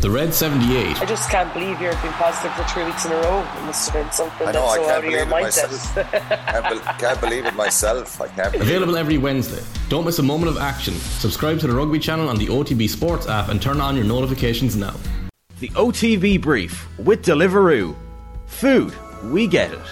The Red 78. I just can't believe you've been positive for 3 weeks in a row. It must have been something that's so out of your mindset. Can't believe it myself. I can't believe it. Available every Wednesday. Don't miss a moment of action. Subscribe to the Rugby Channel on the OTB Sports app and turn on your notifications now. The OTB Brief with Deliveroo. Food, we get it.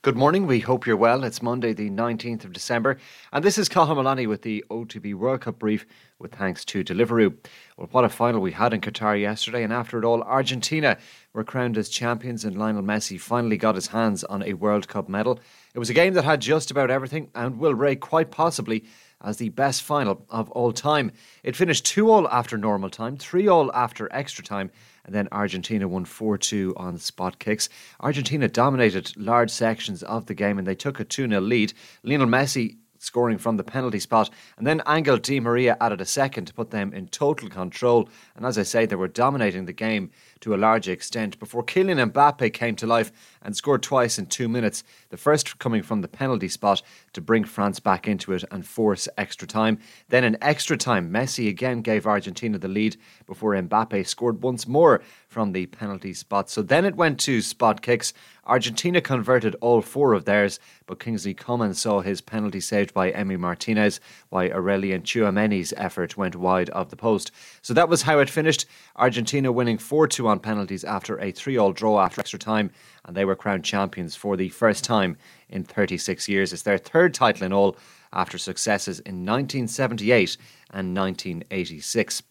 Good morning, we hope you're well. It's Monday the 19th of December and this is Caham Alani with the OTB World Cup Brief with thanks to Deliveroo. Well, what a final we had in Qatar yesterday, and after it all, Argentina were crowned as champions and Lionel Messi finally got his hands on a World Cup medal. It was a game that had just about everything and will rate quite possibly as the best final of all time. It finished 2-2 after normal time, 3-3 after extra time, and then Argentina won 4-2 on spot kicks. Argentina dominated large sections of the game and they took a 2-0 lead. Lionel Messi scoring from the penalty spot, and then Angel Di Maria added a second to put them in total control, and as I say, they were dominating the game to a large extent before Kylian Mbappe came to life and scored twice in 2 minutes, the first coming from the penalty spot to bring France back into it and force extra time. Then in extra time, Messi again gave Argentina the lead before Mbappe scored once more from the penalty spot. So then it went to spot kicks. Argentina converted all four of theirs, but Kingsley Coman saw his penalty saved by Emi Martinez, while Aurelien Tchouameni's effort went wide of the post. So that was how it finished. Argentina winning 4-2 on penalties after a 3-3 draw after extra time, and they were crowned champions for the first time in 36 years. It's their third title in all after successes in 1978 and 1986.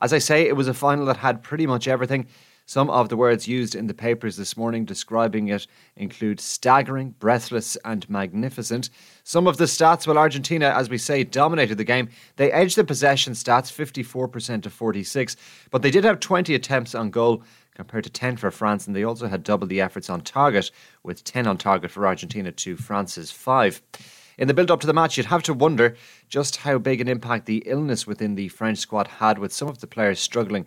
As I say, it was a final that had pretty much everything. Some of the words used in the papers this morning describing it include staggering, breathless and magnificent. Some of the stats, well, Argentina, as we say, dominated the game. They edged the possession stats 54% to 46, but they did have 20 attempts on goal compared to 10 for France, and they also had double the efforts on target, with 10 on target for Argentina to France's 5. In the build-up to the match, you'd have to wonder just how big an impact the illness within the French squad had, with some of the players struggling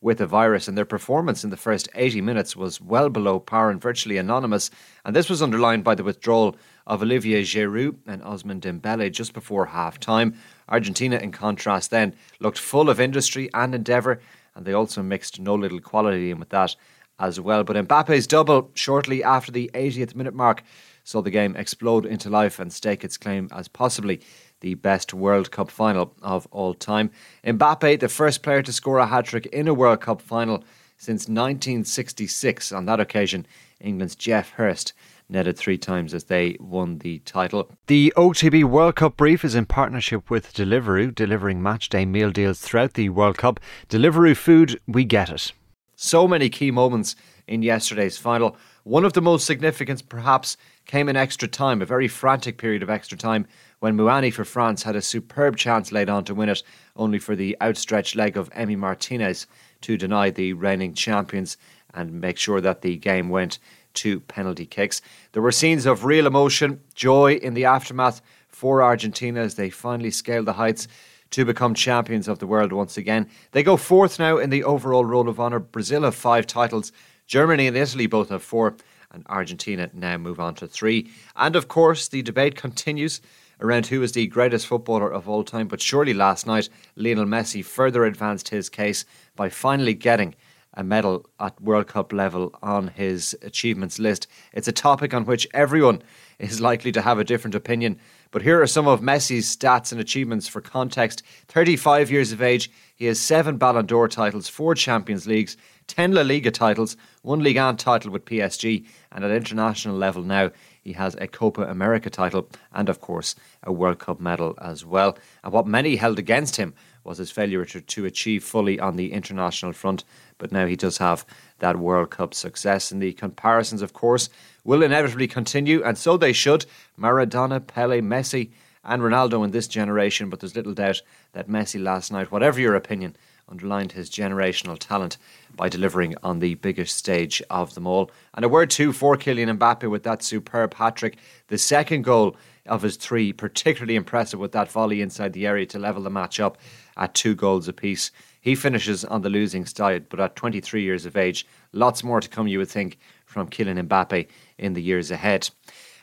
with a virus, and their performance in the first 80 minutes was well below par and virtually anonymous, and this was underlined by the withdrawal of Olivier Giroud and Ousmane Dembélé just before half-time. Argentina, in contrast then, looked full of industry and endeavour, and they also mixed no little quality in with that as well. But Mbappe's double shortly after the 80th minute mark saw the game explode into life and stake its claim as possibly the best World Cup final of all time. Mbappe, the first player to score a hat-trick in a World Cup final since 1966. On that occasion, England's Geoff Hurst netted 3 times as they won the title. The OTB World Cup Brief is in partnership with Deliveroo, delivering matchday meal deals throughout the World Cup. Deliveroo food, we get it. So many key moments in yesterday's final. One of the most significant, perhaps, came in extra time, a very frantic period of extra time, when Mouani for France had a superb chance laid on to win it, only for the outstretched leg of Emi Martinez to deny the reigning champions and make sure that the game went to penalty kicks. There were scenes of real emotion, joy in the aftermath for Argentina as they finally scaled the heights to become champions of the world once again. They go 4th now in the overall roll of honour. Brazil have 5 titles. Germany and Italy both have 4. And Argentina now move on to 3. And of course, the debate continues around who is the greatest footballer of all time. But surely last night, Lionel Messi further advanced his case by finally getting a medal at World Cup level on his achievements list. It's a topic on which everyone is likely to have a different opinion, but here are some of Messi's stats and achievements for context. 35 years of age, he has 7 Ballon d'Or titles, 4 Champions Leagues, 10 La Liga titles, 1 Ligue 1 title with PSG, and at international level now he has a Copa America title and of course a World Cup medal as well. And what many held against him was his failure to achieve fully on the international front, but now he does have that World Cup success. And the comparisons, of course, will inevitably continue, and so they should. Maradona, Pelé, Messi and Ronaldo in this generation, but there's little doubt that Messi last night, whatever your opinion, underlined his generational talent by delivering on the biggest stage of them all. And a word too for Kylian Mbappe with that superb hat-trick, the second goal of his 3, particularly impressive with that volley inside the area to level the match up at 2 goals apiece. He finishes on the losing side, but at 23 years of age, lots more to come, you would think, from Kylian Mbappe in the years ahead.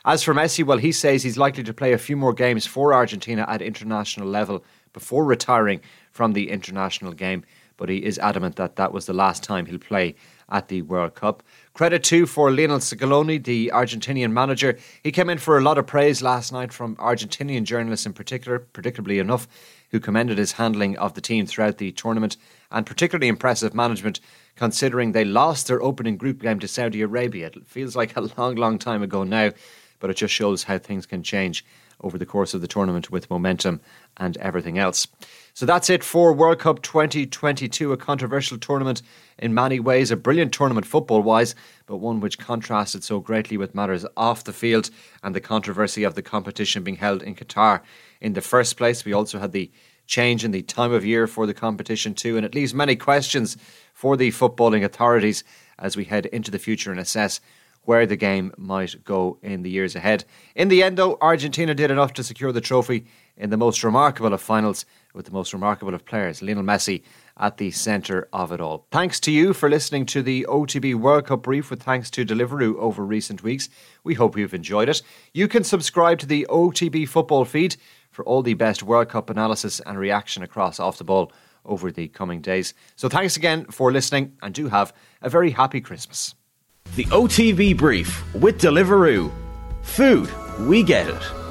As for Messi, well, he says he's likely to play a few more games for Argentina at international level before retiring from the international game, but he is adamant that that was the last time he'll play at the World Cup. Credit too for Lionel Scaloni, the Argentinian manager. He came in for a lot of praise last night from Argentinian journalists in particular, predictably enough, who commended his handling of the team throughout the tournament, and particularly impressive management considering they lost their opening group game to Saudi Arabia. It feels like a long time ago now, but it just shows how things can change over the course of the tournament with momentum and everything else. So that's it for World Cup 2022, a controversial tournament in many ways, a brilliant tournament football-wise, but one which contrasted so greatly with matters off the field and the controversy of the competition being held in Qatar in the first place. We also had the change in the time of year for the competition too, and it leaves many questions for the footballing authorities as we head into the future and assess where the game might go in the years ahead. In the end, though, Argentina did enough to secure the trophy in the most remarkable of finals with the most remarkable of players, Lionel Messi, at the centre of it all. Thanks to you for listening to the OTB World Cup Brief with thanks to Deliveroo over recent weeks. We hope you've enjoyed it. You can subscribe to the OTB football feed for all the best World Cup analysis and reaction across off the ball over the coming days. So thanks again for listening, and do have a very happy Christmas. The OTB Brief with Deliveroo. Food, we get it.